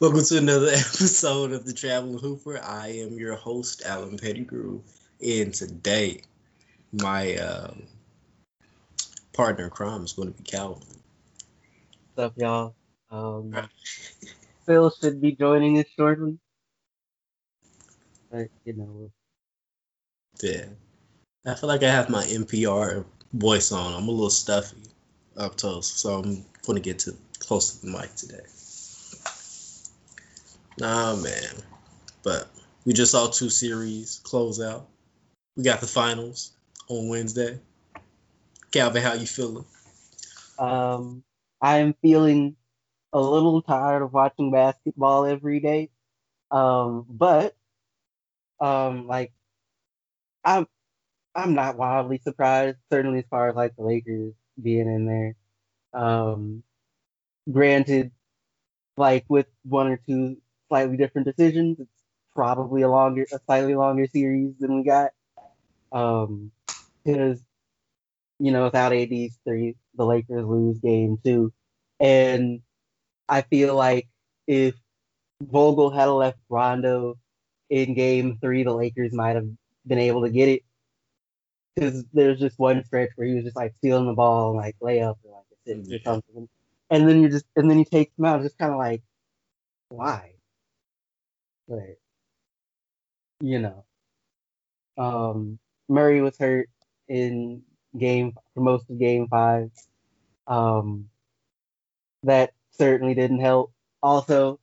Welcome to another episode of The Traveling Hooper. I am your host, Alan Pettigrew, and today my partner in crime is going to be Calvin. What's up, y'all? Phil should be joining us shortly. But, you know. Yeah. I feel like I have my NPR voice on. I'm a little stuffy up close, so I'm going to get to close to the mic today. Nah, man. But we just saw two series close out. We got the finals on Wednesday. Calvin, how you feeling? I am feeling a little tired of watching basketball every day. I'm not wildly surprised, certainly as far as like the Lakers being in there. Granted, like with one or two slightly different decisions, it's probably a slightly longer series than we got. Because you know, without AD's three, the Lakers lose game two, and I feel like if Vogel had left Rondo in game three, the Lakers might have been able to get it. Because there's just one stretch where he was just like stealing the ball and like layup or like assist or something, and then he takes him out, just kind of like, why? But, you know, Murray was hurt in game for most of game five. That certainly didn't help. Also,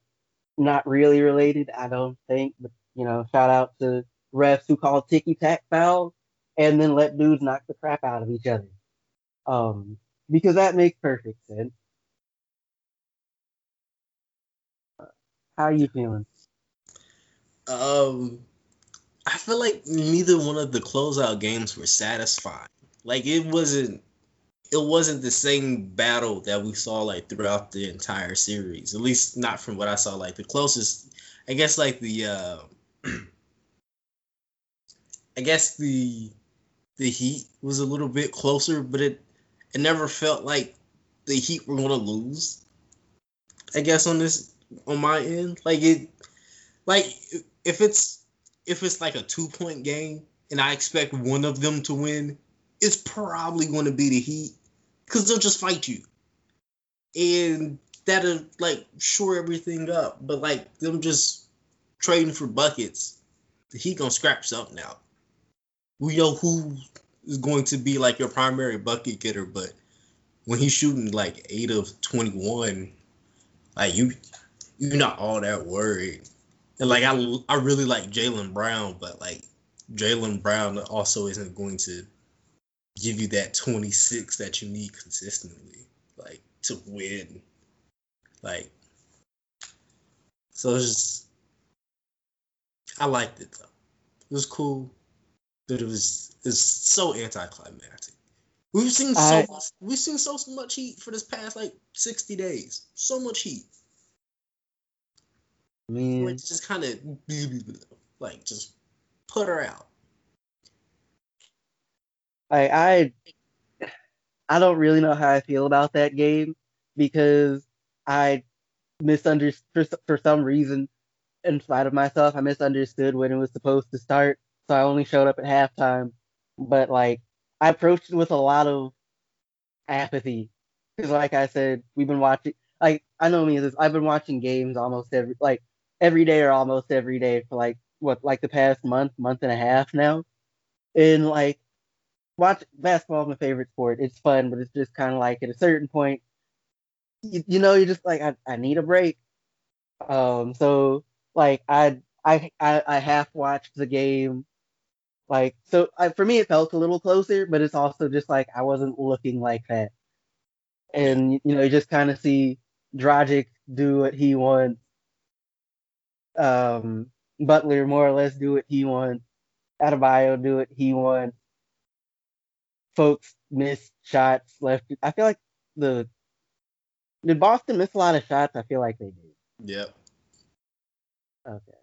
not really related, I don't think. But, you know, shout out to refs who called ticky-tack fouls and then let dudes knock the crap out of each other. Because that makes perfect sense. How are you feeling? I feel like neither one of the closeout games were satisfying. Like it wasn't the same battle that we saw like throughout the entire series. At least not from what I saw. Like the closest, I guess, like the Heat was a little bit closer, but it never felt like the Heat were gonna lose. I guess on my end, If it's like a 2-point game and I expect one of them to win, it's probably going to be the Heat because they'll just fight you. And that'll like shore everything up. But like them just trading for buckets, the Heat going to scrap something out. We know who is going to be like your primary bucket getter, but when he's shooting like 8 of 21, like you're not all that worried. And, like, I really like Jaylen Brown, but, like, Jaylen Brown also isn't going to give you that 26 that you need consistently, like, to win. Like, so it's just, I liked it, though. It was cool, but it's so anticlimactic. We've seen so much Heat for this past, like, 60 days. So much Heat. I mean, like, just kind of like just put her out. I don't really know how I feel about that game because I misunderstood for some reason. In spite of myself, I misunderstood when it was supposed to start, so I only showed up at halftime. But like I approached it with a lot of apathy because, like I said, we've been watching. Like I know me, I've been watching games almost every day for like what, like the past month and a half now. And like watch basketball is my favorite sport. It's fun, but it's just kind of like at a certain point, you know, you're just like, I need a break. So like I half watched the game. Like, so for me, it felt a little closer, but it's also just like, I wasn't looking like that. And, you know, you just kind of see Dragic do what he wants. Butler more or less do what he wants. Adebayo do what he wants. Folks miss shots left. I feel like did Boston miss a lot of shots? I feel like they did. Yep. Okay.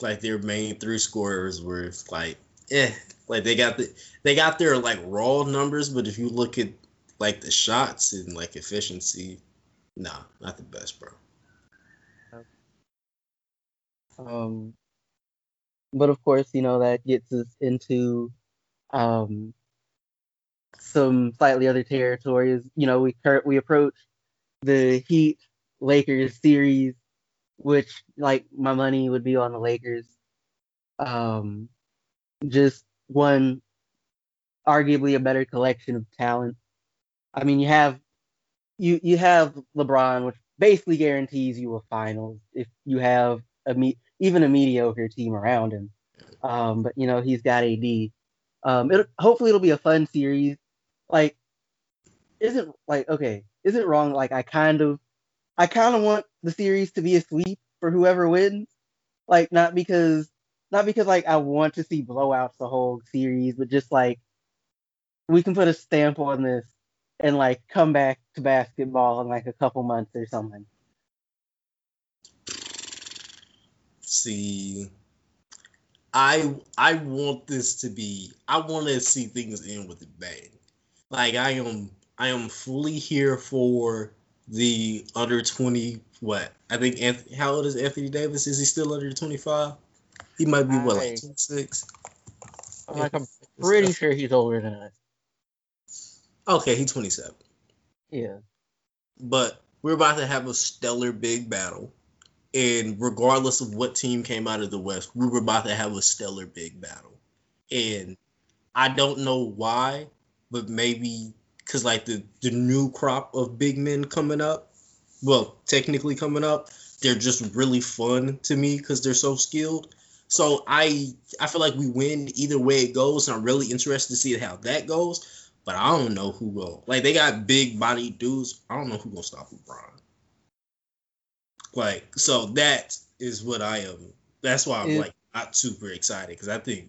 Like their main three scorers were like, like they got their like raw numbers, but if you look at like the shots and like efficiency, nah, not the best, bro. But of course, you know, that gets us into some slightly other territories. You know, we approach the Heat Lakers series, which, like, my money would be on the Lakers. Just one, arguably a better collection of talent. I mean, you have LeBron, which basically guarantees you a finals if you have even a mediocre team around him. But, you know, he's got AD. Hopefully it'll be a fun series. Like, is it wrong? Like, I kind of want the series to be a sweep for whoever wins. Like, not because like I want to see blowouts the whole series, but just like we can put a stamp on this and like come back to basketball in like a couple months or something. See, I want this to be. I want to see things end with a bang. Like, I am fully here for the under 20. What I think. How old is Anthony Davis? Is he still under 25? He might be what, like 26. I'm pretty sure he's older than us. Okay, he's 27. Yeah, but we're about to have a stellar big battle, and regardless of what team came out of the West, we were about to have a stellar big battle. And I don't know why, but maybe because like the new crop of big men coming up, well, technically coming up, they're just really fun to me because they're so skilled. So I feel like we win either way it goes, and I'm really interested to see how that goes. But I don't know who will. Like, they got big body dudes. I don't know who gonna stop LeBron. Like, so that is what I am. That's why I'm like not super excited, because I think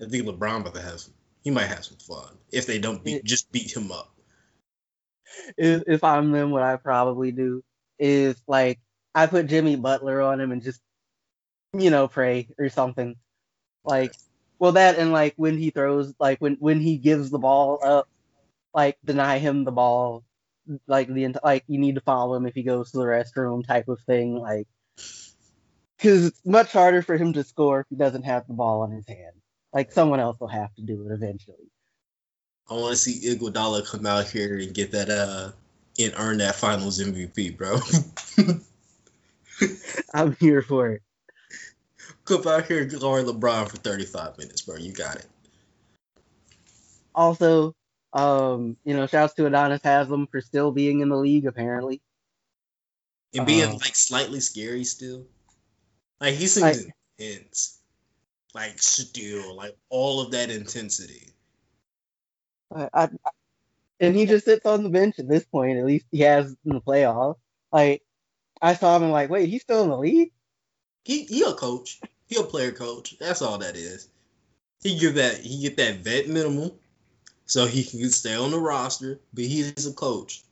LeBron about to have some. He might have some fun if they don't just beat him up. If I'm them, what I probably do is like I put Jimmy Butler on him and just, you know, pray or something. Like, well, that and like when he throws, like when he gives the ball up, like deny him the ball, like you need to follow him if he goes to the restroom type of thing. Like, because it's much harder for him to score if he doesn't have the ball in his hand. Like, someone else will have to do it eventually. I want to see Iguodala come out here and get that and earn that Finals MVP, bro. I'm here for it. Come out here and guard LeBron for 35 minutes, bro. You got it. Also, you know, shouts to Adonis Haslam for still being in the league, apparently. And being, like, slightly scary still. Like, he seems intense. Like, still. Like, all of that intensity. And he just sits on the bench at this point. At least he has in the playoffs. Like, I saw him and like, wait, he's still in the league? He a coach. He a player coach. That's all that is. He get that vet minimum so he can stay on the roster, but he is a coach.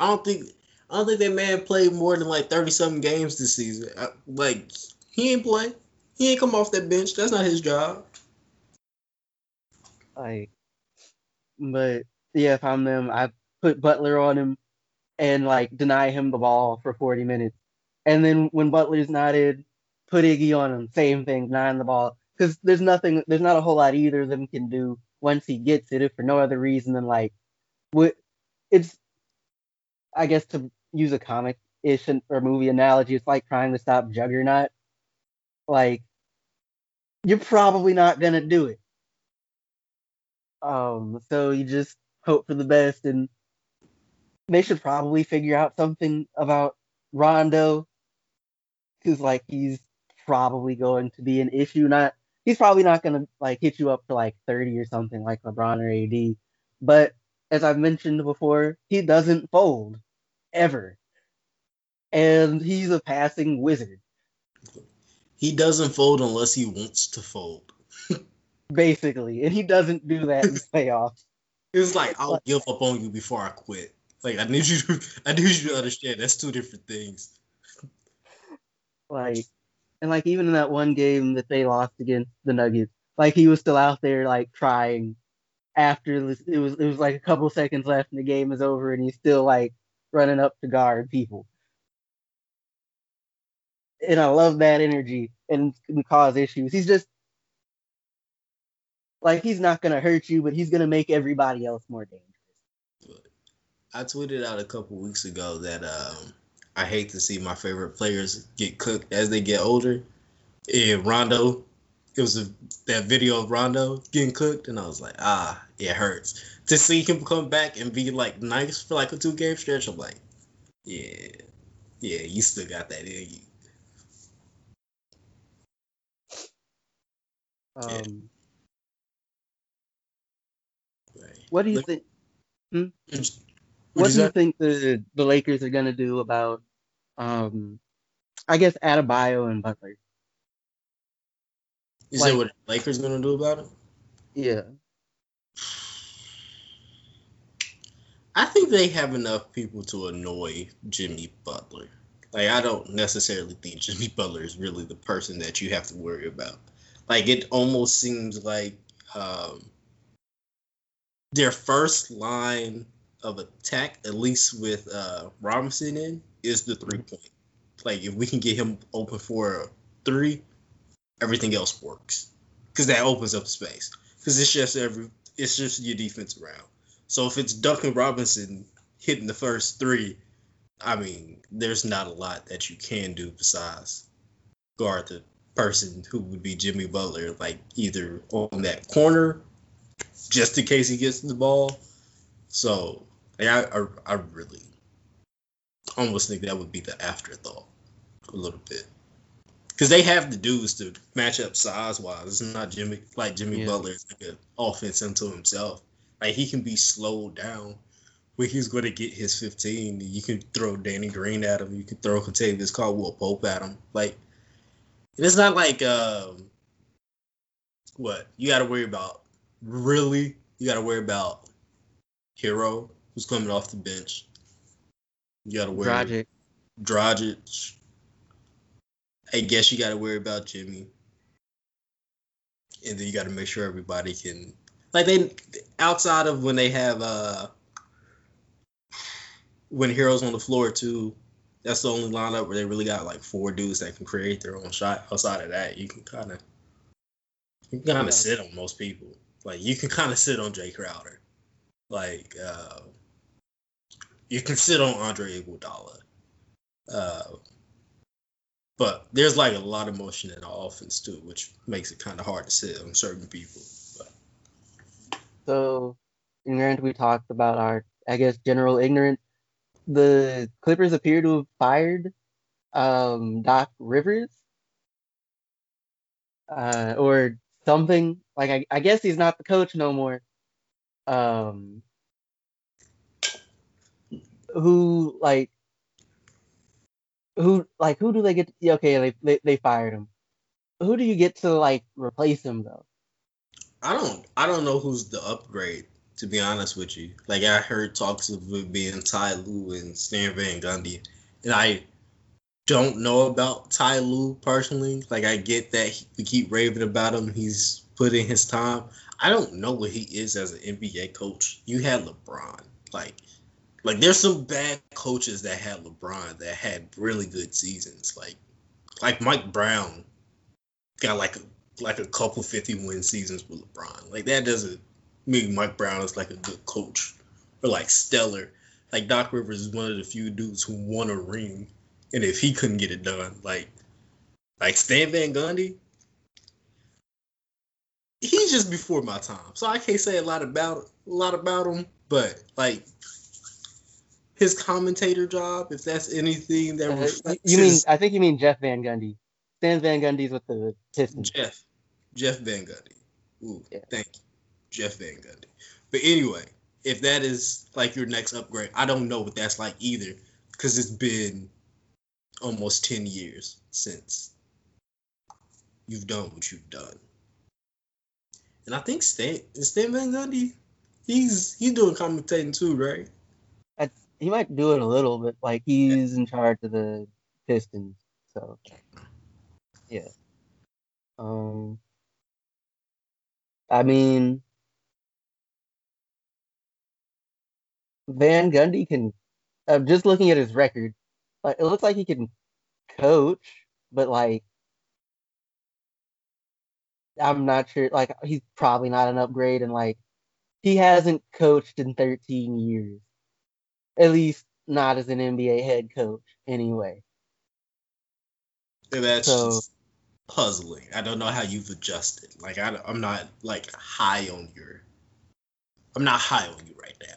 I don't think that man played more than like 30-something games this season. Like, he ain't play. He ain't come off that bench. That's not his job. Like, but yeah, if I'm them, I put Butler on him and like deny him the ball for 40 minutes. And then when Butler's not in, put Iggy on him. Same thing, denying the ball. Because there's not a whole lot either of them can do once he gets it, if for no other reason than, like, it's, I guess, to use a comic-ish or movie analogy, it's like trying to stop Juggernaut. Like, you're probably not going to do it. So you just hope for the best, and they should probably figure out something about Rondo, because like he's probably going to be an issue. He's probably not going to like hit you up for like 30 or something like LeBron or AD. But as I've mentioned before, he doesn't fold ever, and he's a passing wizard. He doesn't fold unless he wants to fold, basically, and he doesn't do that in playoffs. It's like, I'll give up on you before I quit. Like, I need you to understand that's two different things. Like, and like even in that one game that they lost against the Nuggets, like he was still out there like trying after it was like a couple seconds left and the game is over and he's still like running up to guard people. and I love that energy and can cause issues. He's just like, he's not going to hurt you, but he's going to make everybody else more dangerous. I tweeted out a couple weeks ago that I hate to see my favorite players get cooked as they get older. And Rondo, it was that video of Rondo getting cooked, and I was like, it hurts. To see him come back and be, like, nice for, like, a 2-game stretch, I'm like, yeah, you still got that in you. What do you think? What do you think the Lakers are going to do about, I guess, Adebayo and Butler? You said what the Lakers going to do about it? Yeah. I think they have enough people to annoy Jimmy Butler. Like, I don't necessarily think Jimmy Butler is really the person that you have to worry about. Like, it almost seems like their first line of attack, at least with Robinson in, is the three-point. Like, if we can get him open for a three, everything else works. Because that opens up space. Because it's just your defense around. So if it's Duncan Robinson hitting the first three, I mean, there's not a lot that you can do besides guard the person who would be Jimmy Butler, like either on that corner, just in case he gets the ball. So I really almost think that would be the afterthought a little bit. Because they have the dudes to match up size-wise. It's not Jimmy Butler is like an offense unto himself. Like, he can be slowed down where he's going to get his 15. You can throw Danny Green at him. You can throw Contavious Caldwell-Pope at him. Like, it's not like, you got to worry about. Really, you got to worry about Herro, who's coming off the bench. You got to worry about Dragic. I guess you got to worry about Jimmy. And then you got to make sure everybody can... Like, they, outside of when they have, when Herro's on the floor, too, that's the only lineup where they really got, like, four dudes that can create their own shot. Outside of that, you can kind of sit on most people. Like, you can kind of sit on Jay Crowder. Like, you can sit on Andre Iguodala. But there's, like, a lot of motion in our offense, too, which makes it kind of hard to sit on certain people. So, ignorant, we talked about our, I guess, general ignorance. The Clippers appear to have fired Doc Rivers or something. Like, I guess he's not the coach no more. Who do they get to, okay, they fired him. Who do you get to, like, replace him, though? I don't know who's the upgrade, to be honest with you. Like, I heard talks of it being Ty Lue and Stan Van Gundy. And I don't know about Ty Lue personally. Like, I get that we keep raving about him. He's put in his time. I don't know what he is as an NBA coach. You had LeBron. Like there's some bad coaches that had LeBron that had really good seasons. Like Mike Brown got like a couple 50-win seasons with LeBron. Like, that doesn't mean Mike Brown is, like, a good coach or, like, stellar. Like, Doc Rivers is one of the few dudes who won a ring, and if he couldn't get it done, like Stan Van Gundy, he's just before my time. So I can't say a lot about him, but, like, his commentator job, if that's anything that reflects I think you mean Jeff Van Gundy. Stan Van Gundy's with the Pistons. Jeff Van Gundy. Ooh, yeah. Thank you. Jeff Van Gundy. But anyway, if that is, like, your next upgrade, I don't know what that's like either, because it's been almost 10 years since you've done what you've done. And I think Stan Van Gundy, he's doing commentating too, right? He might do it a little, but, like, he's in charge of the Pistons, so... Yeah. I mean, Van Gundy can, just looking at his record, like, it looks like he can coach, But, like, I'm not sure. Like, he's probably not an upgrade. And, like, he hasn't coached in 13 years. At least not as an NBA head coach, anyway. And that's just puzzling. I don't know how you've adjusted. Like, I'm not, like, high on your... I'm not high on you right now.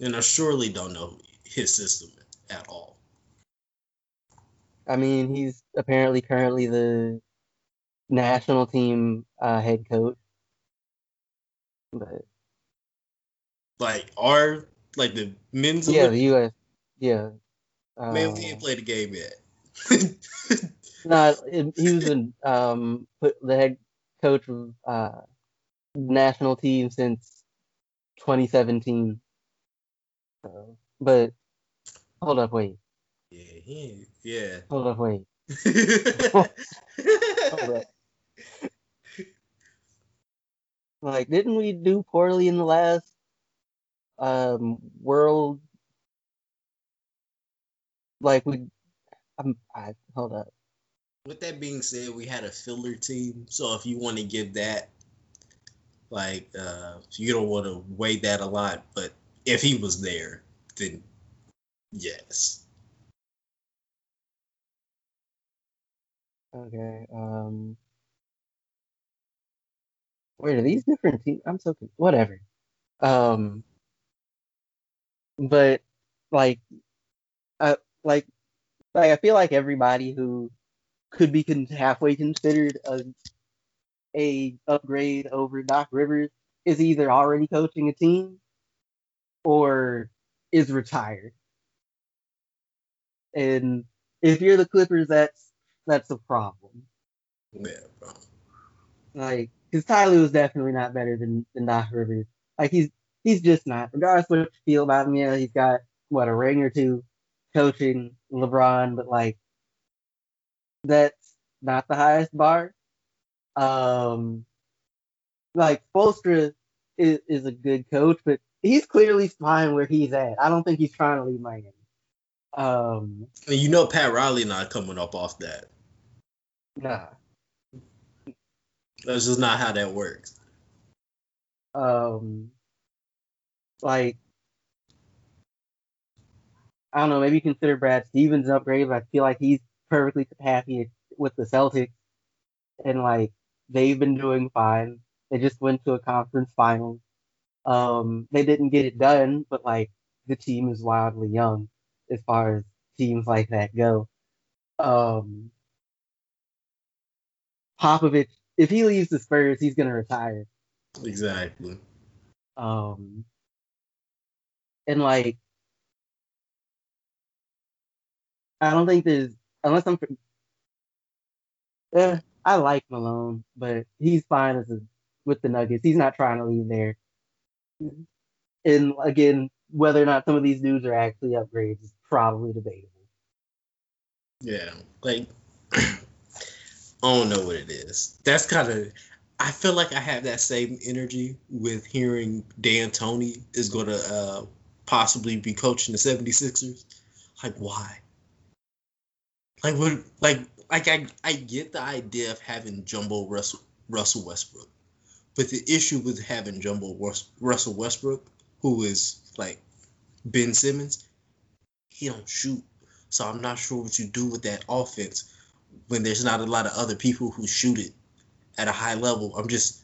And I surely don't know his system at all. I mean, he's apparently currently the national team head coach. But like our like the men's the U.S. Man, we ain't played the game yet. No, he was in the head coach of national team since 2017. So, but hold up, wait. Yeah. Hold up, wait. Hold up. Like, didn't we do poorly in the last World? Like hold up. With that being said, we had a filler team, so if you want to give that, like, you don't want to weigh that a lot, but if he was there, then yes. Okay. Wait, are these different teams? I'm so confused. Whatever. But, I feel like everybody who could be halfway considered a upgrade over Doc Rivers is either already coaching a team or is retired. And if you're the Clippers, that's a problem. Yeah, bro. Like, because Ty Lue is definitely not better than Doc Rivers. Like, he's just not. Regardless what you feel about him, yeah, he's got a ring or two coaching LeBron, but like. That's not the highest bar. Like, Spoelstra is a good coach, but he's clearly fine where he's at. I don't think he's trying to leave Miami. You know Pat Riley not coming up off that. Nah. That's just not how that works. Like, I don't know, maybe consider Brad Stevens an upgrade, but I feel like he's perfectly happy with the Celtics, and like they've been doing fine. They just went to a conference final. They didn't get it done, but like the team is wildly young as far as teams like that go. Popovich, if he leaves the Spurs, he's gonna retire. Exactly. And like I don't think there's unless I'm... I like Malone, but he's fine with the Nuggets. He's not trying to leave there. And, again, whether or not some of these dudes are actually upgrades is probably debatable. Yeah, like, I don't know what it is. That's kind of... I feel like I have that same energy with hearing D'Antoni is going to possibly be coaching the 76ers. Like, why? Like what? Like I get the idea of having jumbo Russell Westbrook, but the issue with having jumbo Russell Westbrook, who is like Ben Simmons, he don't shoot. So I'm not sure what you do with that offense when there's not a lot of other people who shoot it at a high level. I'm just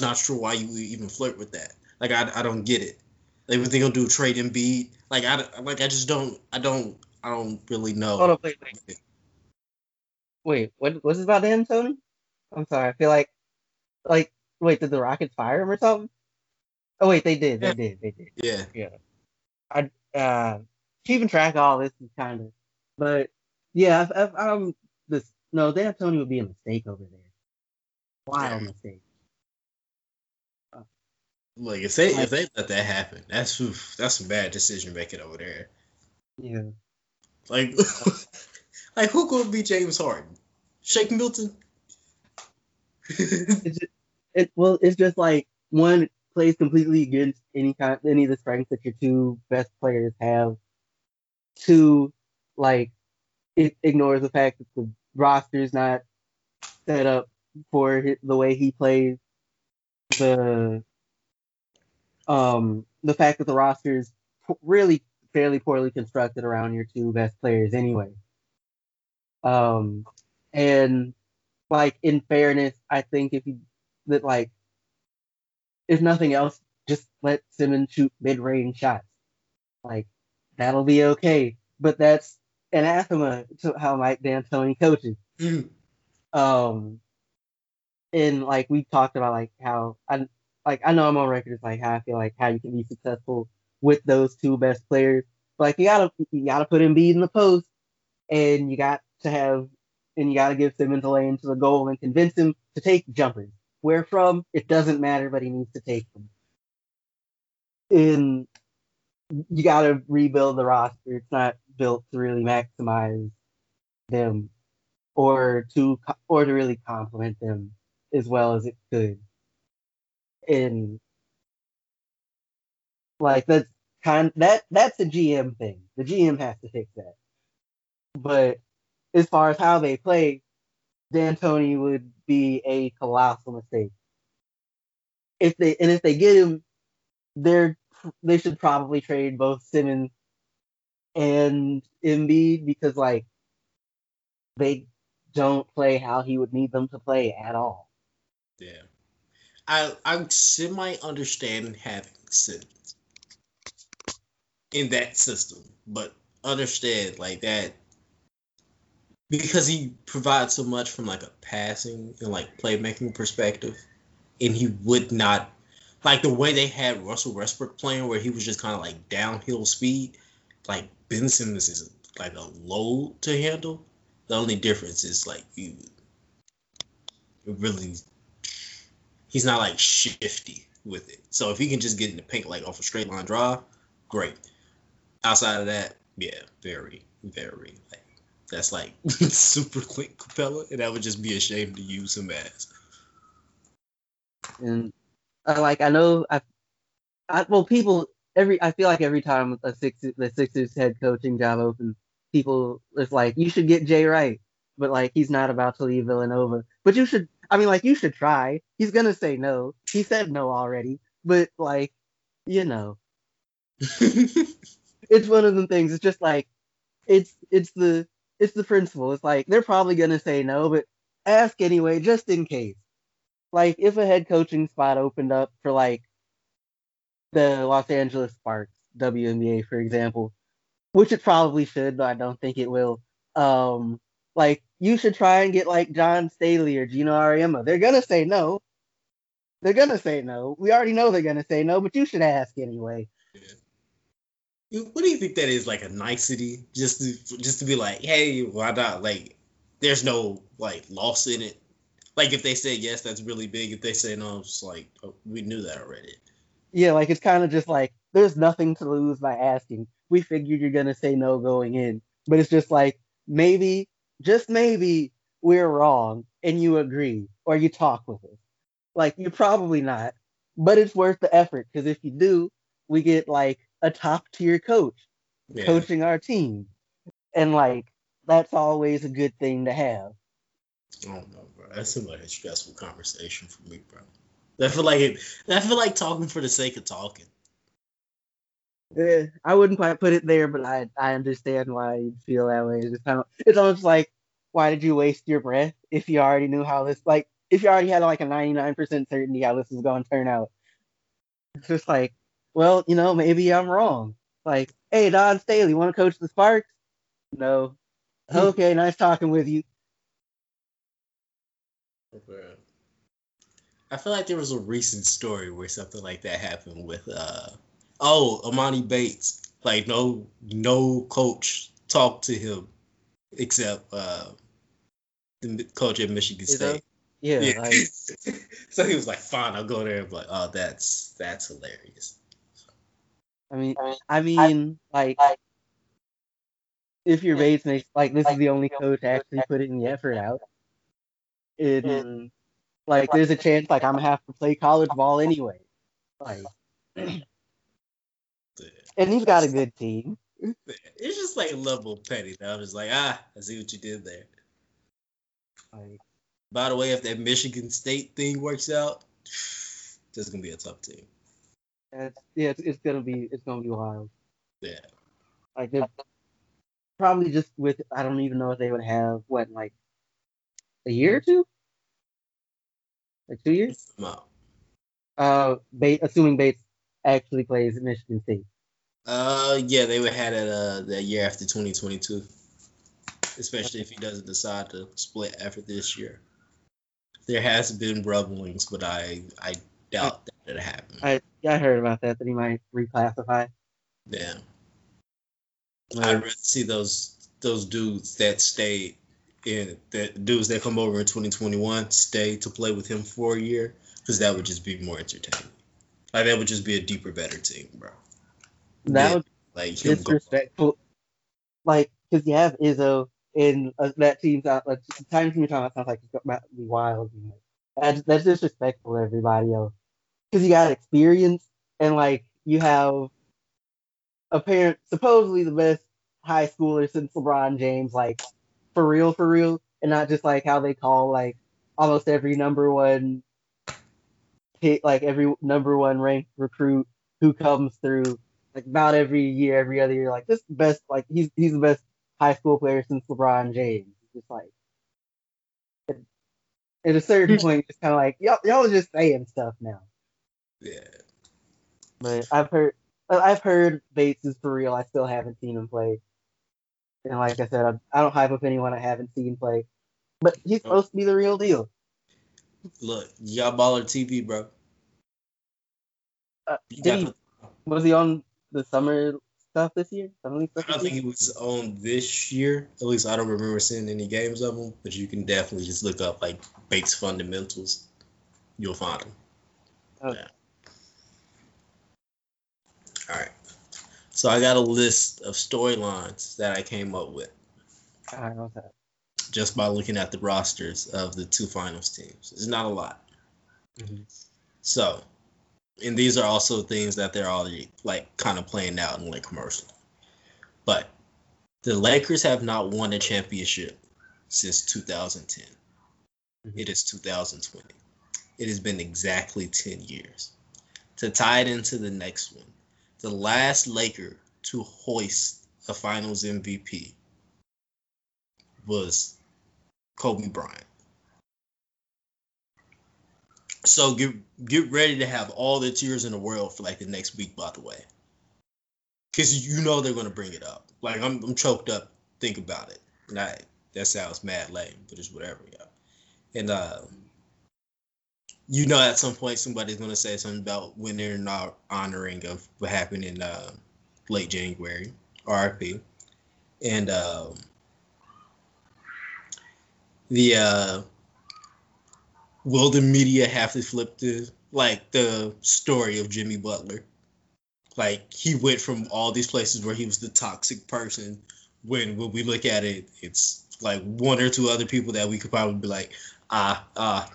not sure why you even flirt with that. Like I don't get it. Like what they gonna do, trade Embiid? Like I just don't really know. Hold on, wait. Wait, what is about D'Antoni? I'm sorry. I feel like, wait, did the Rockets fire him or something? Oh wait, they did. Yeah. I keeping track of all this is kind of, but yeah, D'Antoni would be a mistake over there. Wild mistake. Like if they let that happen, that's a bad decision making over there. Yeah. Like who could be James Harden? Shake Milton? It's just like one plays completely against any of the strengths that your two best players have. Two, like, it ignores the fact that the roster's not set up for the way he plays. The fact that the roster's really fairly poorly constructed around your two best players anyway. And, like, in fairness, I think if nothing else, just let Simmons shoot mid-range shots. Like, that'll be okay. But that's anathema to how Mike D'Antoni coaches. And, like, we talked about, like, how I know I'm on record as, like, how I feel like how you can be successful with those two best players. But, like, you gotta put Embiid in the post, and you gotta give Simmons a lane to the goal and convince him to take jumpers. Where from, it doesn't matter, but he needs to take them. And you gotta rebuild the roster. It's not built to really maximize them or to really complement them as well as it could. And like that's a GM thing. The GM has to fix that. But as far as how they play, D'Antoni would be a colossal mistake. If they get him, they should probably trade both Simmons and Embiid because like they don't play how he would need them to play at all. Yeah, I semi understand having Simmons in that system, but understand like that. Because he provides so much from, like, a passing and, like, playmaking perspective. And he would not... Like, the way they had Russell Westbrook playing where he was just kind of, like, downhill speed. Like, Ben Simmons is, like, a load to handle. The only difference is, like, you... Really... He's not, like, shifty with it. So if he can just get in the paint, like, off a straight line drive, great. Outside of that, yeah, very, very, like... That's like super Clint Capella, and that would just be a shame to use him as. And I feel like every time the Sixers head coaching job opens, people it's like you should get Jay Wright, but like he's not about to leave Villanova. But you should try. He's gonna say no. He said no already, but like, you know, it's one of them things. It's just like it's the principle. It's like, they're probably going to say no, but ask anyway, just in case. Like, if a head coaching spot opened up for, like, the Los Angeles Sparks, WNBA, for example, which it probably should, but I don't think it will, like, you should try and get, like, John Staley or Gino Ariema. They're going to say no. They're going to say no. We already know they're going to say no, but you should ask anyway. Yeah. What do you think that is, like a nicety? Just to be like, hey, why not? Like, there's no, like, loss in it. Like, if they say yes, that's really big. If they say no, it's like, oh, we knew that already. Yeah, like, it's kind of just like, there's nothing to lose by asking. We figured you're going to say no going in. But it's just like, maybe, just maybe, we're wrong, and you agree, or you talk with us. Like, you're probably not, but it's worth the effort, because if you do, we get, like, a top-tier coach coaching our team. And, like, that's always a good thing to have. I don't know, bro. That seems like a stressful conversation for me, bro. I feel like talking for the sake of talking. Yeah, I wouldn't quite put it there, but I understand why you feel that way. It's almost like, why did you waste your breath if you already knew how this... Like, if you already had, like, a 99% certainty how this was going to turn out. It's just like, well, you know, maybe I'm wrong. Like, hey, Don Staley, want to coach the Sparks? No. Okay, nice talking with you. Okay. I feel like there was a recent story where something like that happened with, Emoni Bates. Like, no coach talked to him except the coach at Michigan State. Yeah. Like... So he was like, fine, I'll go there. And be like, oh, that's hilarious. I mean, if your Bates makes, like, this is the only coach actually putting the effort out, and, like, there's a chance, like, I'm going to have to play college ball anyway. Like, and he's got a good team. It's just, like a level petty. I was like, I see what you did there. Right. By the way, if that Michigan State thing works out, that's gonna be a tough team. It's gonna be wild. Yeah. Like they're probably just with I don't even know if they would have what like a year or two, like 2 years. No. Assuming Bates actually plays at Michigan State. Yeah, they would have that that year after 2022. Especially if he doesn't decide to split after this year. There has been rumblings, but I doubt that it happened. I heard about that he might reclassify. Yeah, I'd rather see those dudes that stayed in that dudes that come over in 2021 stay to play with him for a year because that would just be more entertaining. Like that would just be a deeper, better team, bro. That would like disrespectful, like. Because you have Izzo in that team's out. Like, the times you're talking about sounds like it's about to be wild. You know? That's disrespectful to everybody else. Because you got experience and, like, you have supposedly the best high schooler since LeBron James, like, for real, and not just, like, how they call, like, almost every number one hit, like, every number one ranked recruit who comes through, like, about every year, every other year. Like, this best, like, he's the best high school player since LeBron James. Just like at a certain point, it's kind of like y'all are just saying stuff now. Yeah, but I've heard Bates is for real. I still haven't seen him play, and like I said, I don't hype up anyone I haven't seen play. But he's supposed to be the real deal. Look, y'all baller TV, bro. Was he on the summer? This year? I don't think he was on this year. At least I don't remember seeing any games of him, but you can definitely just look up like Bates fundamentals. You'll find him. Okay. Yeah. All right. So I got a list of storylines that I came up with. I know that. Just by looking at the rosters of the two finals teams. It's not a lot. Mm-hmm. So and these are also things that they're already, like, kind of playing out in, like, commercial. But the Lakers have not won a championship since 2010. Mm-hmm. It is 2020. It has been exactly 10 years. To tie it into the next one, the last Laker to hoist a finals MVP was Kobe Bryant. So get ready to have all the tears in the world for like the next week, by the way, because you know they're gonna bring it up. Like I'm choked up thinking about it. And that sounds mad lame, but it's whatever, yeah. And you know, at some point somebody's gonna say something about when they're not honoring of what happened in late January, RIP, and will the media have to flip the story of Jimmy Butler? Like, he went from all these places where he was the toxic person. When we look at it, it's like one or two other people that we could probably be like,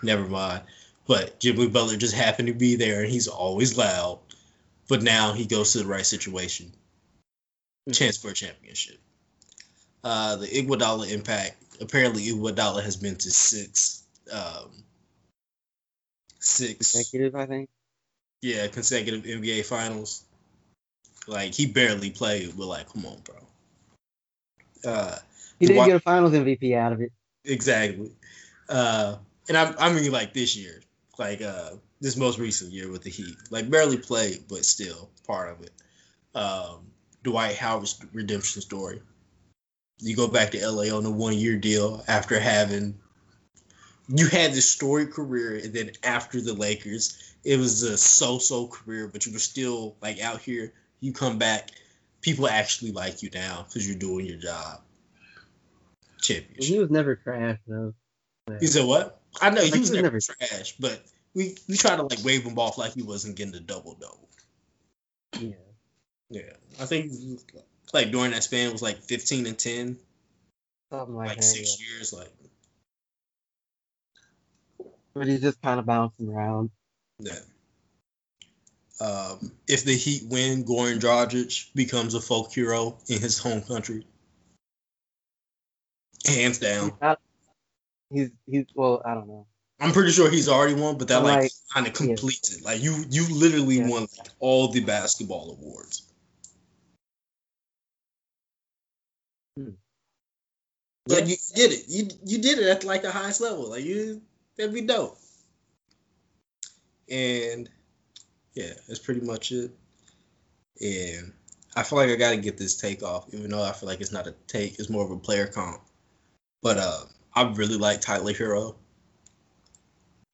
never mind. But Jimmy Butler just happened to be there, and he's always loud. But now he goes to the right situation. Mm-hmm. Chance for a championship. The Iguodala impact. Apparently, Iguodala has been to six consecutive, I think. Yeah, consecutive NBA finals. Like, he barely played, but like, come on, bro. He didn't get a finals MVP out of it. Exactly. And I mean, like, this year. Like, this most recent year with the Heat. Like, barely played, but still part of it. Dwight Howard's redemption story. You go back to LA on a one-year deal after having... You had this storied career, and then after the Lakers, it was a so-so career, but you were still, like, out here. You come back, people actually like you now because you're doing your job. Championship. He was never trash, though. He said what? I know, he was never trash, but we try to, like, wave him off like he wasn't getting a double-double. Yeah. Yeah. I think, like, during that span, it was, like, 15-10. Something like that, 6 years, like... But he's just kind of bouncing around. Yeah. If the Heat win, Goran Dragic becomes a folk hero in his home country. Hands down. He's well, I don't know. I'm pretty sure he's already won, but that like kind of completes it. Like you literally won like all the basketball awards. Like you did it. You did it at like the highest level. Like that'd be dope. And yeah, that's pretty much it. And I feel like I gotta get this take off, even though I feel like it's not a take, it's more of a player comp. But I really like Tyler Herro,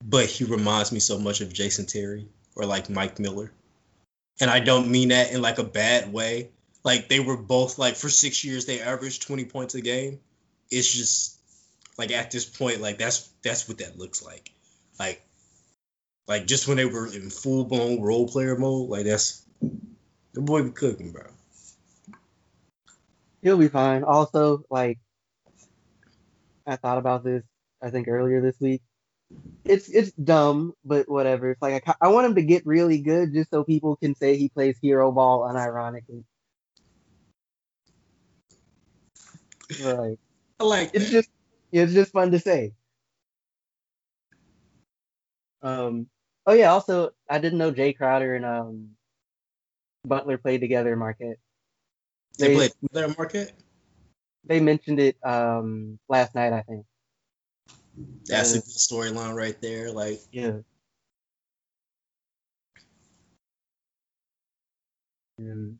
but he reminds me so much of Jason Terry or like Mike Miller. And I don't mean that in like a bad way. Like they were both like for 6 years they averaged 20 points a game. It's just like at this point, like that's what that looks like. Like just when they were in full blown role player mode, like that's the boy be cooking, bro. He'll be fine. Also, like I thought about this, I think earlier this week. It's dumb, but whatever. It's like I want him to get really good just so people can say he plays hero ball unironically. Like I like that. It's just fun to say. Oh yeah. Also, I didn't know Jay Crowder and Butler played together in Marquette. They played together in Marquette. They mentioned it last night, I think. That's a good storyline right there. Like, yeah. And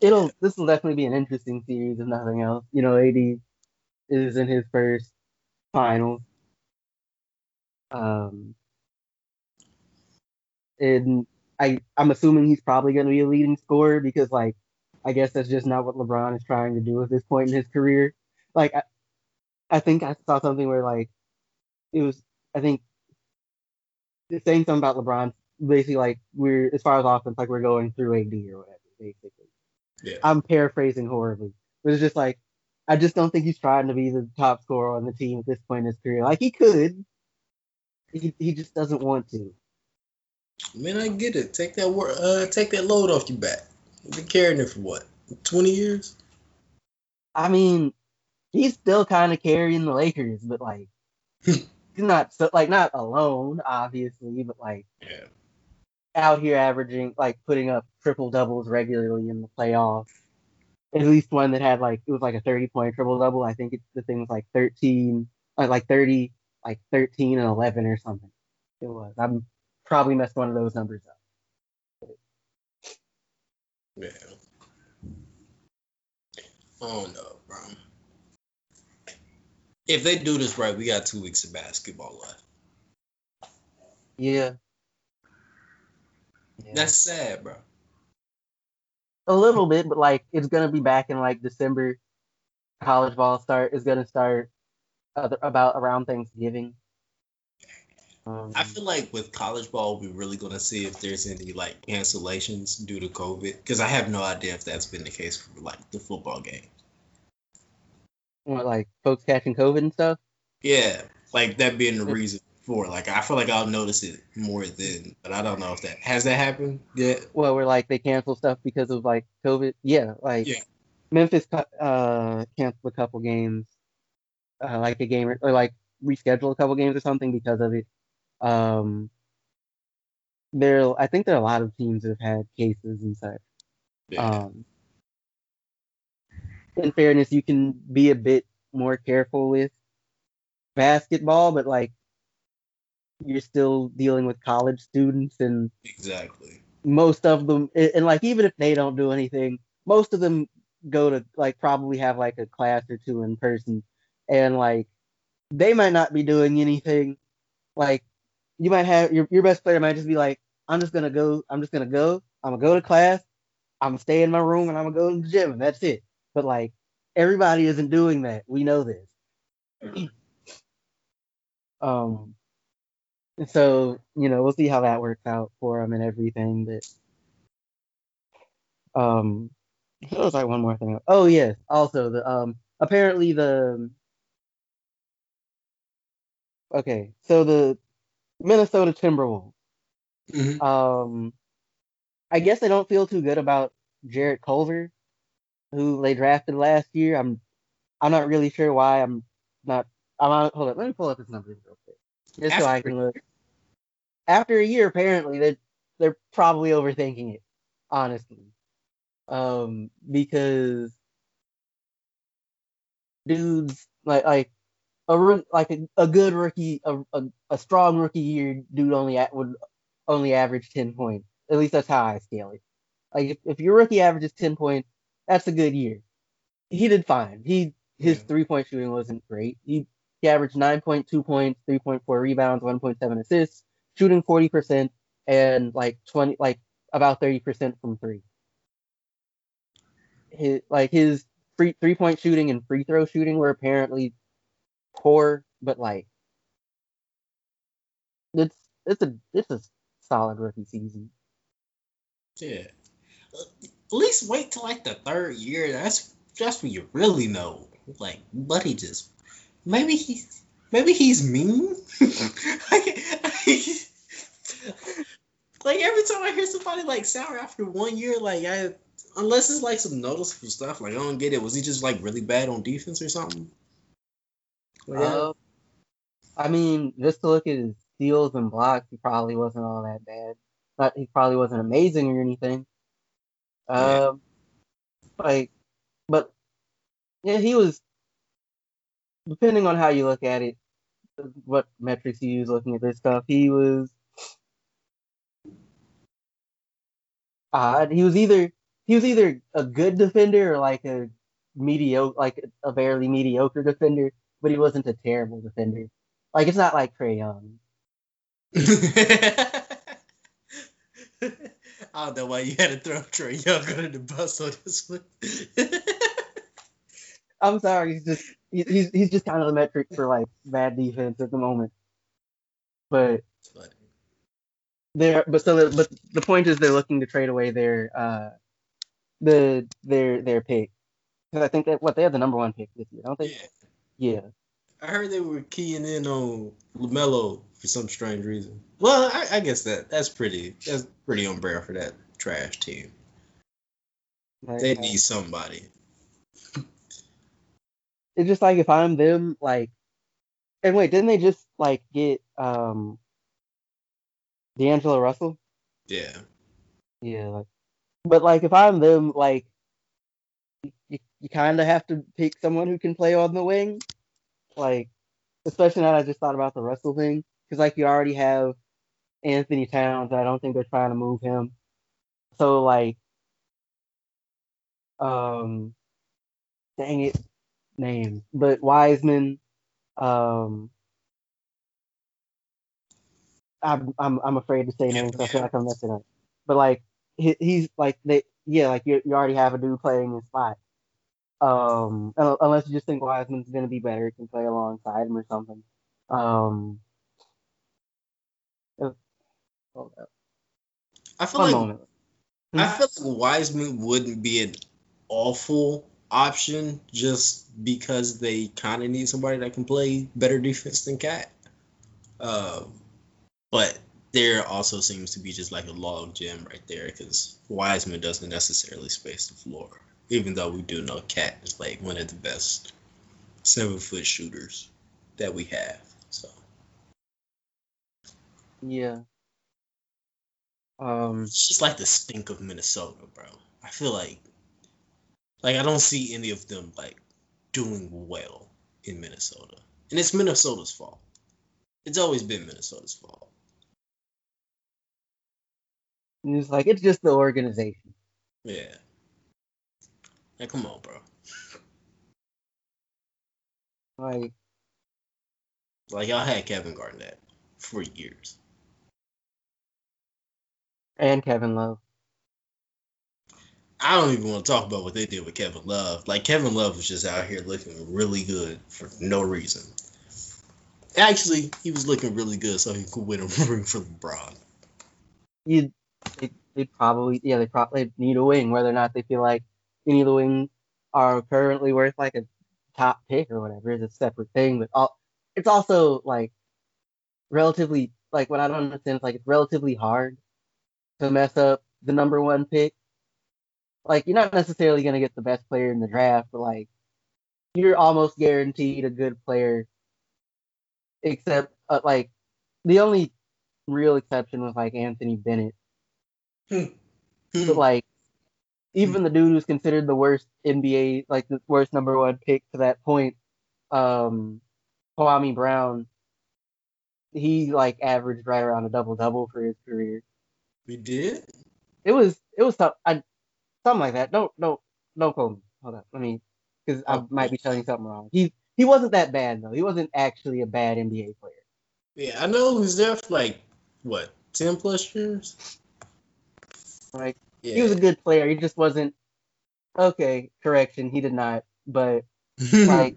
this will definitely be an interesting series, if nothing else. You know, AD is in his first finals. And I'm assuming he's probably going to be a leading scorer because, like, I guess that's just not what LeBron is trying to do at this point in his career. Like, I think I saw something where, like, it was, I think, saying something about LeBron, basically, like, we're, as far as offense, like, we're going through AD or whatever, basically. Yeah. I'm paraphrasing horribly. But it's just, like, I just don't think he's trying to be the top scorer on the team at this point in his career. Like, he could. He just doesn't want to. Man, I get it. Take that load off your back. You've been carrying it for what? 20 years? I mean, he's still kind of carrying the Lakers, but like he's not so, like not alone, obviously, but like out here averaging like putting up triple doubles regularly in the playoffs. At least one that had like it was like a 30-point triple double. I think the thing was like 13 and 11 or something. It was. I'm probably messed one of those numbers up. Yeah. Oh no, bro. If they do this right, we got 2 weeks of basketball left. Yeah. That's sad, bro. A little bit, but like it's gonna be back in like December. College ball is gonna start about around Thanksgiving. I feel like with college ball, we're really going to see if there's any, like, cancellations due to COVID. Because I have no idea if that's been the case for, like, the football game. What, like, folks catching COVID and stuff? Yeah, like, that being the reason for. Like, I feel like I'll notice it more then. But I don't know if that... Has that happened yet? Well, we're like, they cancel stuff because of, like, COVID? Yeah, like, Memphis canceled a couple games. Like, a game... Or, like, rescheduled a couple games or something because of it. I think there are a lot of teams that have had cases and such. Yeah. In fairness, you can be a bit more careful with basketball, but like you're still dealing with college students and exactly most of them. And like even if they don't do anything, most of them go to like probably have like a class or two in person, and like they might not be doing anything. Like you might have your best player might just be like, I'm gonna go to class, I'm gonna stay in my room, and I'm gonna go to the gym, and that's it. But like everybody isn't doing that. We know this. So you know we'll see how that works out for them and everything. But it was like one more thing. Oh yes, also the apparently the okay so the Minnesota Timberwolves. Mm-hmm. I guess they don't feel too good about Jarrett Culver, who they drafted last year. I'm I'm not really sure why I'm not. Hold on. Let me pull up his numbers real quick. Just so I can look. After a year, apparently, they're probably overthinking it, honestly. Because dudes a strong rookie year, dude would only average 10 points. At least that's how I scale it. Like if your rookie averages 10 points, that's a good year. He did fine. His 3-point shooting wasn't great. He averaged 9.2 points, 3.4 rebounds, 1.7 assists, shooting 40% and about 30% from three. His free 3-point shooting and free throw shooting were apparently poor, but it's a solid rookie season. Yeah, at least wait till the third year. That's when you really know. Buddy just maybe he's mean. Every time I hear somebody sour after 1 year, unless it's some noticeable stuff, I don't get it. Was he just really bad on defense or something? Just to look at his steals and blocks, he probably wasn't all that bad. But he probably wasn't amazing or anything. He was. Depending on how you look at it, what metrics you use looking at this stuff, he was odd. He was either a good defender or a barely mediocre defender, but he wasn't a terrible defender. It's not like Trae Young. I don't know why you had to throw Trae Young under the bus on this one. I'm sorry, he's just kind of the metric for bad defense at the moment. But the point is they're looking to trade away their pick, because I think that they have the number 1 pick this year, don't they? Yeah. I heard they were keying in on LaMelo for some strange reason. Well, I guess that's pretty on brand for that trash team. They need somebody. It's just if I'm them, and wait, didn't they just get D'Angelo Russell? Yeah. Yeah. But if I'm them, you kind of have to pick someone who can play on the wing. Especially now that I just thought about the Russell thing, because you already have Anthony Towns, and I don't think they're trying to move him. So dang it, names. But Wiseman, I'm afraid to say names. So I feel like I'm messing up. But you already have a dude playing his spot. Unless you just think Wiseman's going to be better, you can play alongside him or something. Hold up. I feel like Wiseman wouldn't be an awful option just because they kind of need somebody that can play better defense than Cat. But there also seems to be just a log jam right there, because Wiseman doesn't necessarily space the floor. Even though we do know Cat is one of the best 7-foot shooters that we have. So yeah. It's just the stink of Minnesota, bro. I feel like I don't see any of them doing well in Minnesota. And it's Minnesota's fault. It's always been Minnesota's fault. And it's it's just the organization. Yeah. Come on, bro. Y'all had Kevin Garnett for years. And Kevin Love. I don't even want to talk about what they did with Kevin Love. Kevin Love was just out here looking really good for no reason. Actually, he was looking really good so he could win a ring for LeBron. They probably need a wing, whether or not they feel any of the wings are currently worth a top pick or whatever is a separate thing, but it's also relatively what I don't understand is it's relatively hard to mess up the number 1 pick. You're not necessarily going to get the best player in the draft, but you're almost guaranteed a good player. Except, like, the only real exception was, like, Anthony Bennett. But, like, even the dude who's considered the worst NBA, like, the worst number one pick to that point, Kwame Brown, he, like, averaged right around a double-double for his career. He did? It was tough. Something like that. Don't quote me. Hold on. Let me, because I might be telling you something wrong. He wasn't that bad, though. He wasn't actually a bad NBA player. Yeah, I know he was there for, like, what, 10-plus years? Like, yeah. He was a good player. He just wasn't... Okay, correction, he did not. But, like,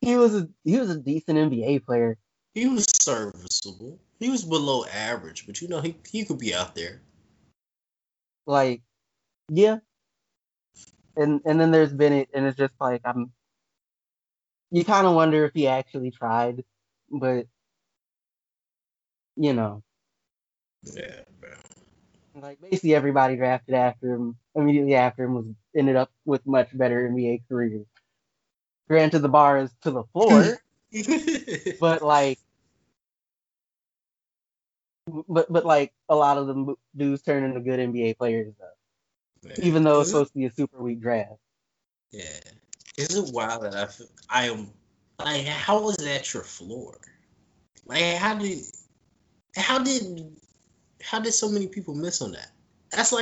he was a decent NBA player. He was serviceable. He was below average, but, you know, he could be out there. Like, yeah. And then there's Bennett, and it's just like, you kind of wonder if he actually tried, but, you know. Yeah, bro. Like, basically everybody drafted after him, immediately after him, ended up with much better NBA careers. Granted, the bar is to the floor, but, like, like, a lot of them dudes turn into good NBA players, though. Man. Even though it's supposed to be a super weak draft. Yeah. Is it wild that I am like, how is that your floor? Like, how did so many people miss on that? That's a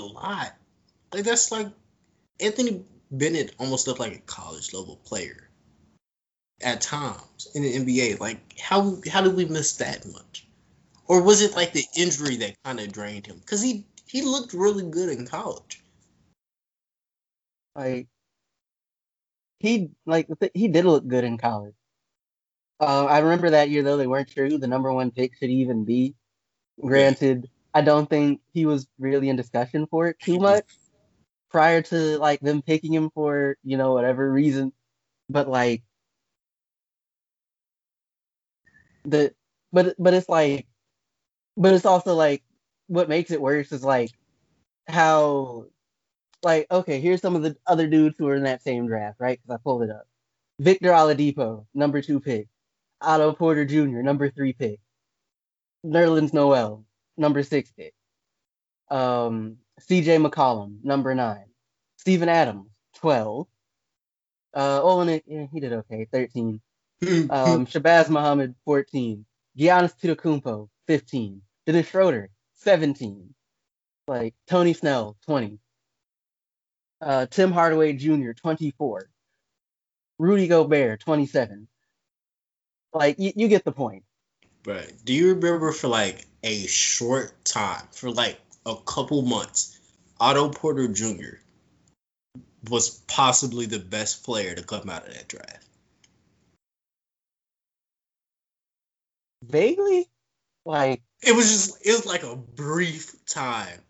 lot. Like, that's like Anthony Bennett almost looked like a college level player at times in the NBA. Like, how did we miss that much? Or was it like the injury that kind of drained him? Because he looked really good in college. Like. He did look good in college. I remember that year, though, they weren't sure who the number one pick should even be. Granted, I don't think he was really in discussion for it too much prior to, like, them picking him for, you know, whatever reason. But, like, but it's also, like, what makes it worse is, like, how... Like, okay, here's some of the other dudes who were in that same draft, right? Because I pulled it up. Victor Oladipo, number 2 pick. Otto Porter Jr., number 3 pick. Nerlens Noel, number 6 pick. C.J. McCollum, number 9. Steven Adams, 12. He did okay, 13. Shabazz Muhammad, 14. Giannis Antetokounmpo, 15. Dennis Schroeder, 17. Like, Tony Snell, 20. Tim Hardaway Jr., 24. Rudy Gobert, 27. Like, you get the point. But do you remember for, like, a short time, for, like, a couple months, Otto Porter Jr. was possibly the best player to come out of that draft? Vaguely? Like... It was like a brief time.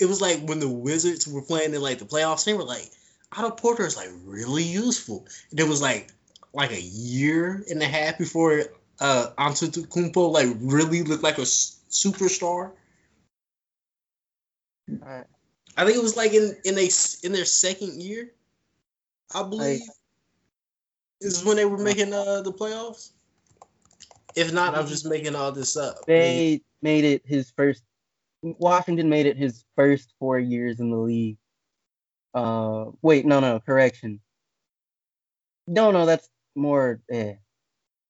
It was like when the Wizards were playing in, like, the playoffs, they were like, Otto Porter is, like, really useful. And it was, like a year and a half before Antetokounmpo, like, really looked like a superstar. Right. I think it was, like, in their second year, I believe. Right. This is when they were making the playoffs. If not, I'm just making all this up. They made it his first. Washington made it his first 4 years in the league. Correction. No, that's more.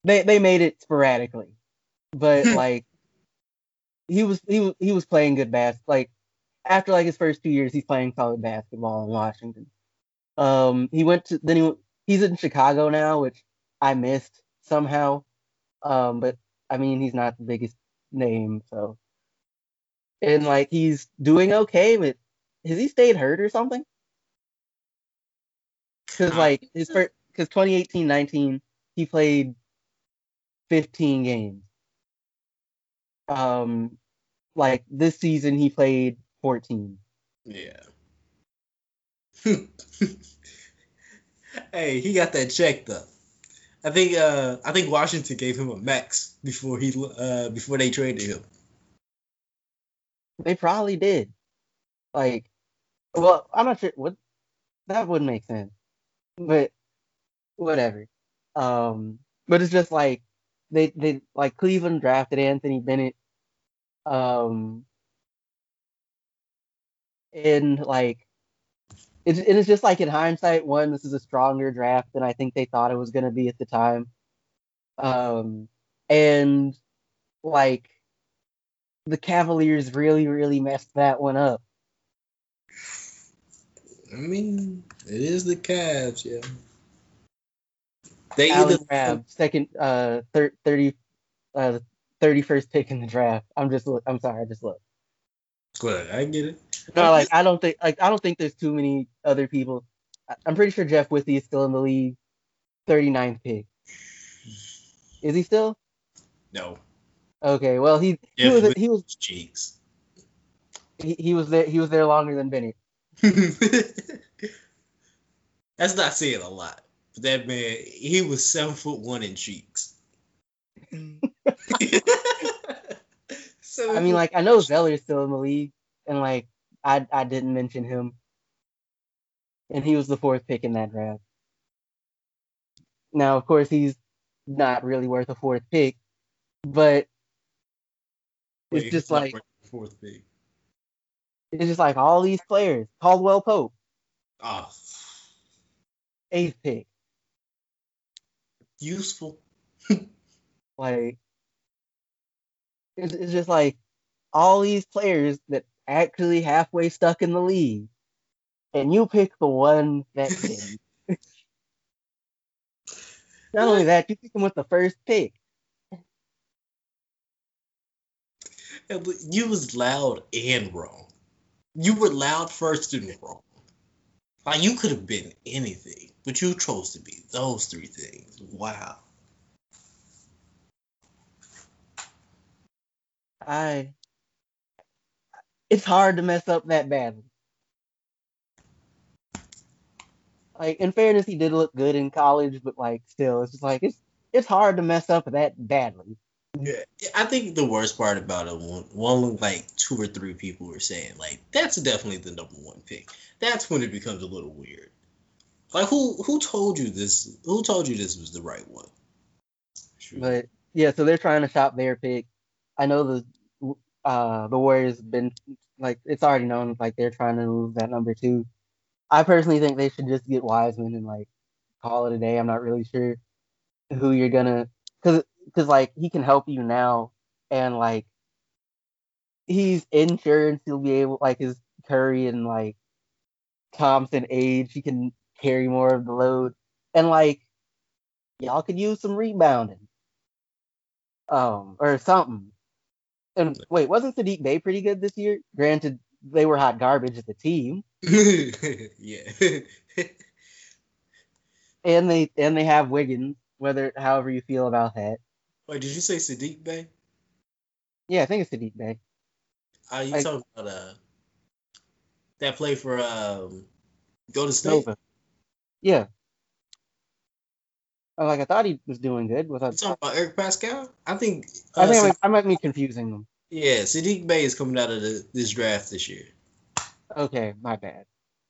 They made it sporadically, but like he was playing good basketball. Like after like his first 2 years, he's playing solid basketball in Washington. He's in Chicago now, which I missed somehow. But I mean he's not the biggest name, so. And, like, he's doing okay, but has he stayed hurt or something? Because, like, 2018-19, he played 15 games. Like, this season, he played 14. Yeah. Hey, he got that check, though. I think Washington gave him a max before they traded him. They probably did. Like, well, I'm not sure. That wouldn't make sense. But whatever. But it's just like they like Cleveland drafted Anthony Bennett and like it's just like in hindsight, one, this is a stronger draft than I think they thought it was gonna be at the time. And like the Cavaliers really messed that one up. I mean, it is the Cavs, yeah. They Alan Crabb, second, 31st pick in the draft. I'm sorry, I just looked. Look, I get it. No, like I don't think there's too many other people. I'm pretty sure Jeff Withey is still in the league. 39th pick. Is he still? No. Okay, well he was cheeks. He was there longer than Benny. That's not saying a lot. But that man, he was 7'1" in cheeks. I mean, like I know Zeller's still in the league, and like I didn't mention him, and he was the 4th pick in that draft. Now, of course, he's not really worth a 4th pick, but it's just like 4th pick. It's just like all these players. Caldwell Pope. 8th pick. Useful. Like, it's just like all these players that actually halfway stuck in the league. And you pick the one that can. Not only that, you pick them with the 1st pick. You was loud and wrong. You were loud first and wrong. Like, you could have been anything, but you chose to be those 3 things. Wow. It's hard to mess up that badly. Like, in fairness, he did look good in college, but, like, still, it's just like, it's hard to mess up that badly. Yeah, I think the worst part about it, one like 2 or 3 people were saying, like, that's definitely the number 1 pick. That's when it becomes a little weird. Like, who told you this? Who told you this was the right one? True. But yeah, so they're trying to shop their pick. I know the Warriors have been like, it's already known, like they're trying to move that number 2. I personally think they should just get Wiseman and like call it a day. I'm not really sure who you're gonna because like he can help you now, and like he's insurance. He'll be able, like his Curry and like Thompson age, he can carry more of the load, and like y'all could use some rebounding, or something. And wait, wasn't Sadiq Bey pretty good this year? Granted, they were hot garbage as a team. Yeah. and they have Wiggins, however you feel about that. Wait, did you say Sadiq Bey? Yeah, I think it's Sadiq Bey. Are you talking about that play for Golden State? Nova. Yeah. Like I thought he was doing good. You talking about Eric Pascal? I think I might be confusing them. Yeah, Sadiq Bey is coming out of this draft this year. Okay, my bad.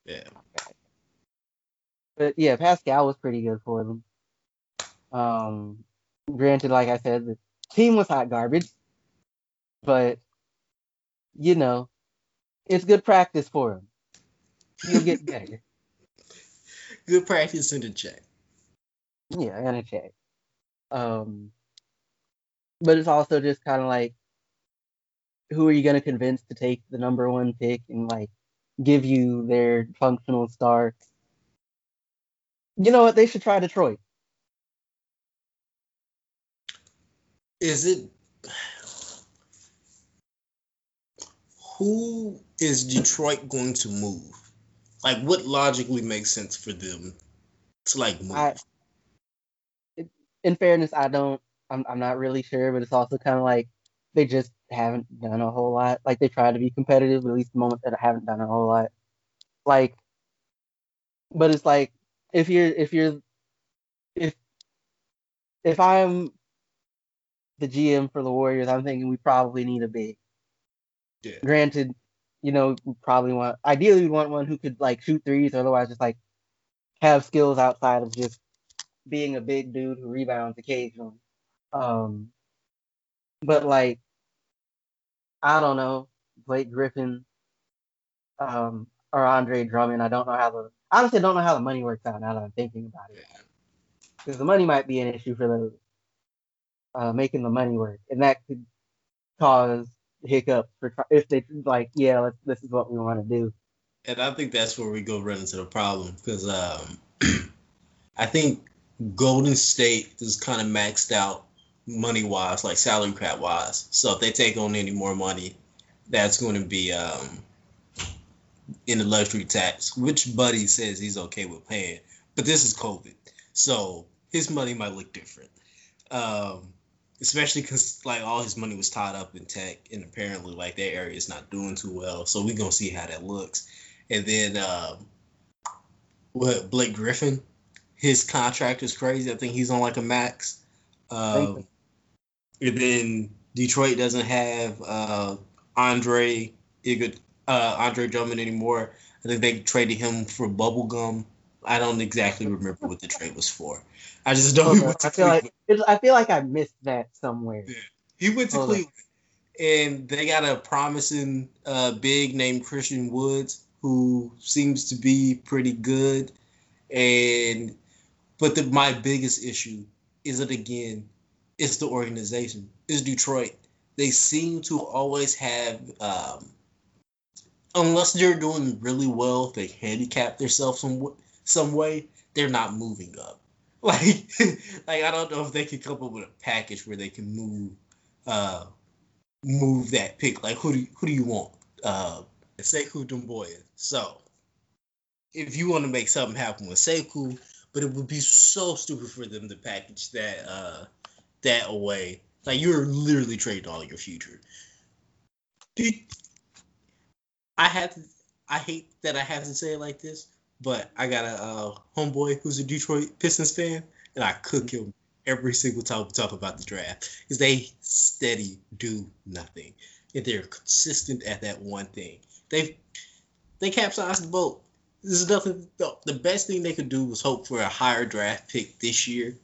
Yeah. My bad. But yeah, Pascal was pretty good for them. Granted, like I said, the team was hot garbage, but you know, it's good practice for him. He'll get better. Good practice and a check. Yeah, and a check. But it's also just kind of like, who are you going to convince to take the number 1 pick and like give you their functional star? You know what? They should try Detroit. Is it who is Detroit going to move? Like, what logically makes sense for them to like move? In fairness, I'm not really sure, but it's also kind of like they just haven't done a whole lot. Like they tried to be competitive, but at least the moment that I haven't done a whole lot. Like, but it's like if I'm the GM for the Warriors, I'm thinking we probably need a big. Yeah. Granted, you know, we probably want, ideally we'd want one who could like shoot threes, otherwise just like have skills outside of just being a big dude who rebounds occasionally. But like, I don't know, Blake Griffin or Andre Drummond. I honestly don't know how the money works out now that I'm thinking about it. Because the money might be an issue for those, making the money work. And that could cause hiccups for, if they like, yeah, this is what we want to do. And I think that's where we go right into the problem. Because I think Golden State is kind of maxed out money-wise, like salary cap-wise. So if they take on any more money, that's going to be in the luxury tax, which Buddy says he's okay with paying. But this is COVID, so his money might look different. Especially because like all his money was tied up in tech, and apparently like their area is not doing too well. So we're gonna see how that looks. And then Blake Griffin, his contract is crazy. I think he's on like a max. And then Detroit doesn't have Andre Drummond anymore. I think they traded him for bubblegum. I don't exactly remember what the trade was for. I just don't. I feel like I missed that somewhere. Yeah. He went to Cleveland, and they got a promising big named Christian Woods, who seems to be pretty good. But my biggest issue is that again, it's the organization. It's Detroit. They seem to always have. Unless they're doing really well, they handicap themselves some way. They're not moving up. Like I don't know if they can come up with a package where they can move that pick. Like who do you want? Sekou Doumbouya. So if you want to make something happen with Sekou, but it would be so stupid for them to package that away. Like you're literally trading all your future. I hate that I have to say it like this, but I got a homeboy who's a Detroit Pistons fan, and I cook him every single time we talk about the draft. Because they steady do nothing, and they're consistent at that one thing. They capsized the boat. There's nothing. The best thing they could do was hope for a higher draft pick this year,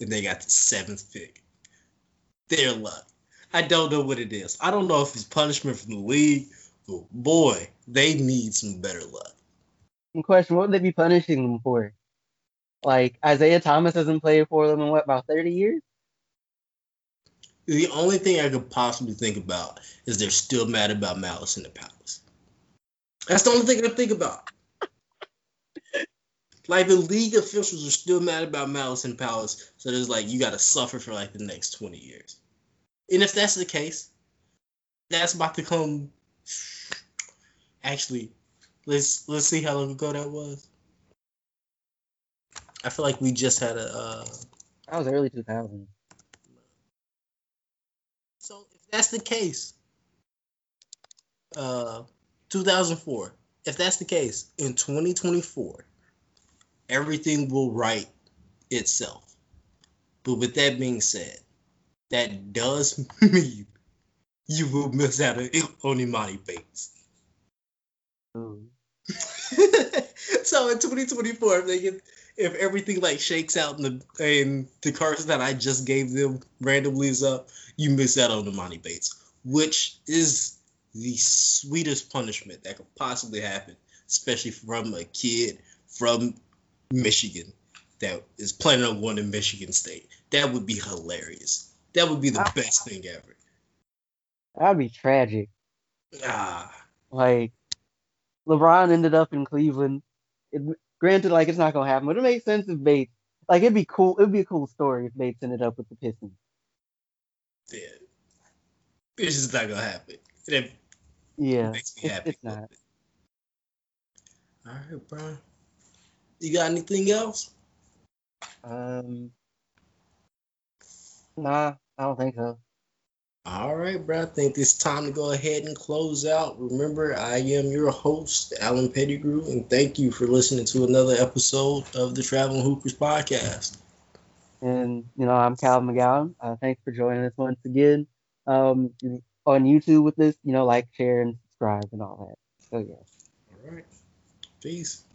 and they got the 7th pick. Their luck. I don't know what it is. I don't know if it's punishment from the league. Oh boy, they need some better luck. Question, what would they be punishing them for? Like, Isaiah Thomas hasn't played for them in, what, about 30 years? The only thing I could possibly think about is they're still mad about Malice in the Palace. That's the only thing I think about. Like, the league officials are still mad about Malice in the Palace, so there's, like, you got to suffer for, like, the next 20 years. And if that's the case, that's about to come... Actually, let's see how long ago that was. I feel like we just had a. That was early 2000. So if that's the case, 2004. If that's the case, in 2024, everything will right itself. But with that being said, that does mean you will miss out on Emoni Bates. So in 2024, if everything like shakes out and the cards that I just gave them randomly is up, you miss out on Emoni Bates, which is the sweetest punishment that could possibly happen, especially from a kid from Michigan that is planning on going to Michigan State. That would be hilarious. That would be the best thing ever. That'd be tragic. Like, LeBron ended up in Cleveland. Granted, like, it's not going to happen, but it makes sense if Bates... Like, it'd be cool. It'd be a cool story if Bates ended up with the Pistons. Yeah. It's just not going to happen. It makes me happy. It's not. All right, Brian. You got anything else? Nah, I don't think so. All right, bro. I think it's time to go ahead and close out. Remember, I am your host, Alan Pettigrew, and thank you for listening to another episode of the Traveling Hoopers podcast. And, I'm Calvin McGowan. Thanks for joining us once again on YouTube with this. Like, share, and subscribe and all that. So, yeah. All right. Peace.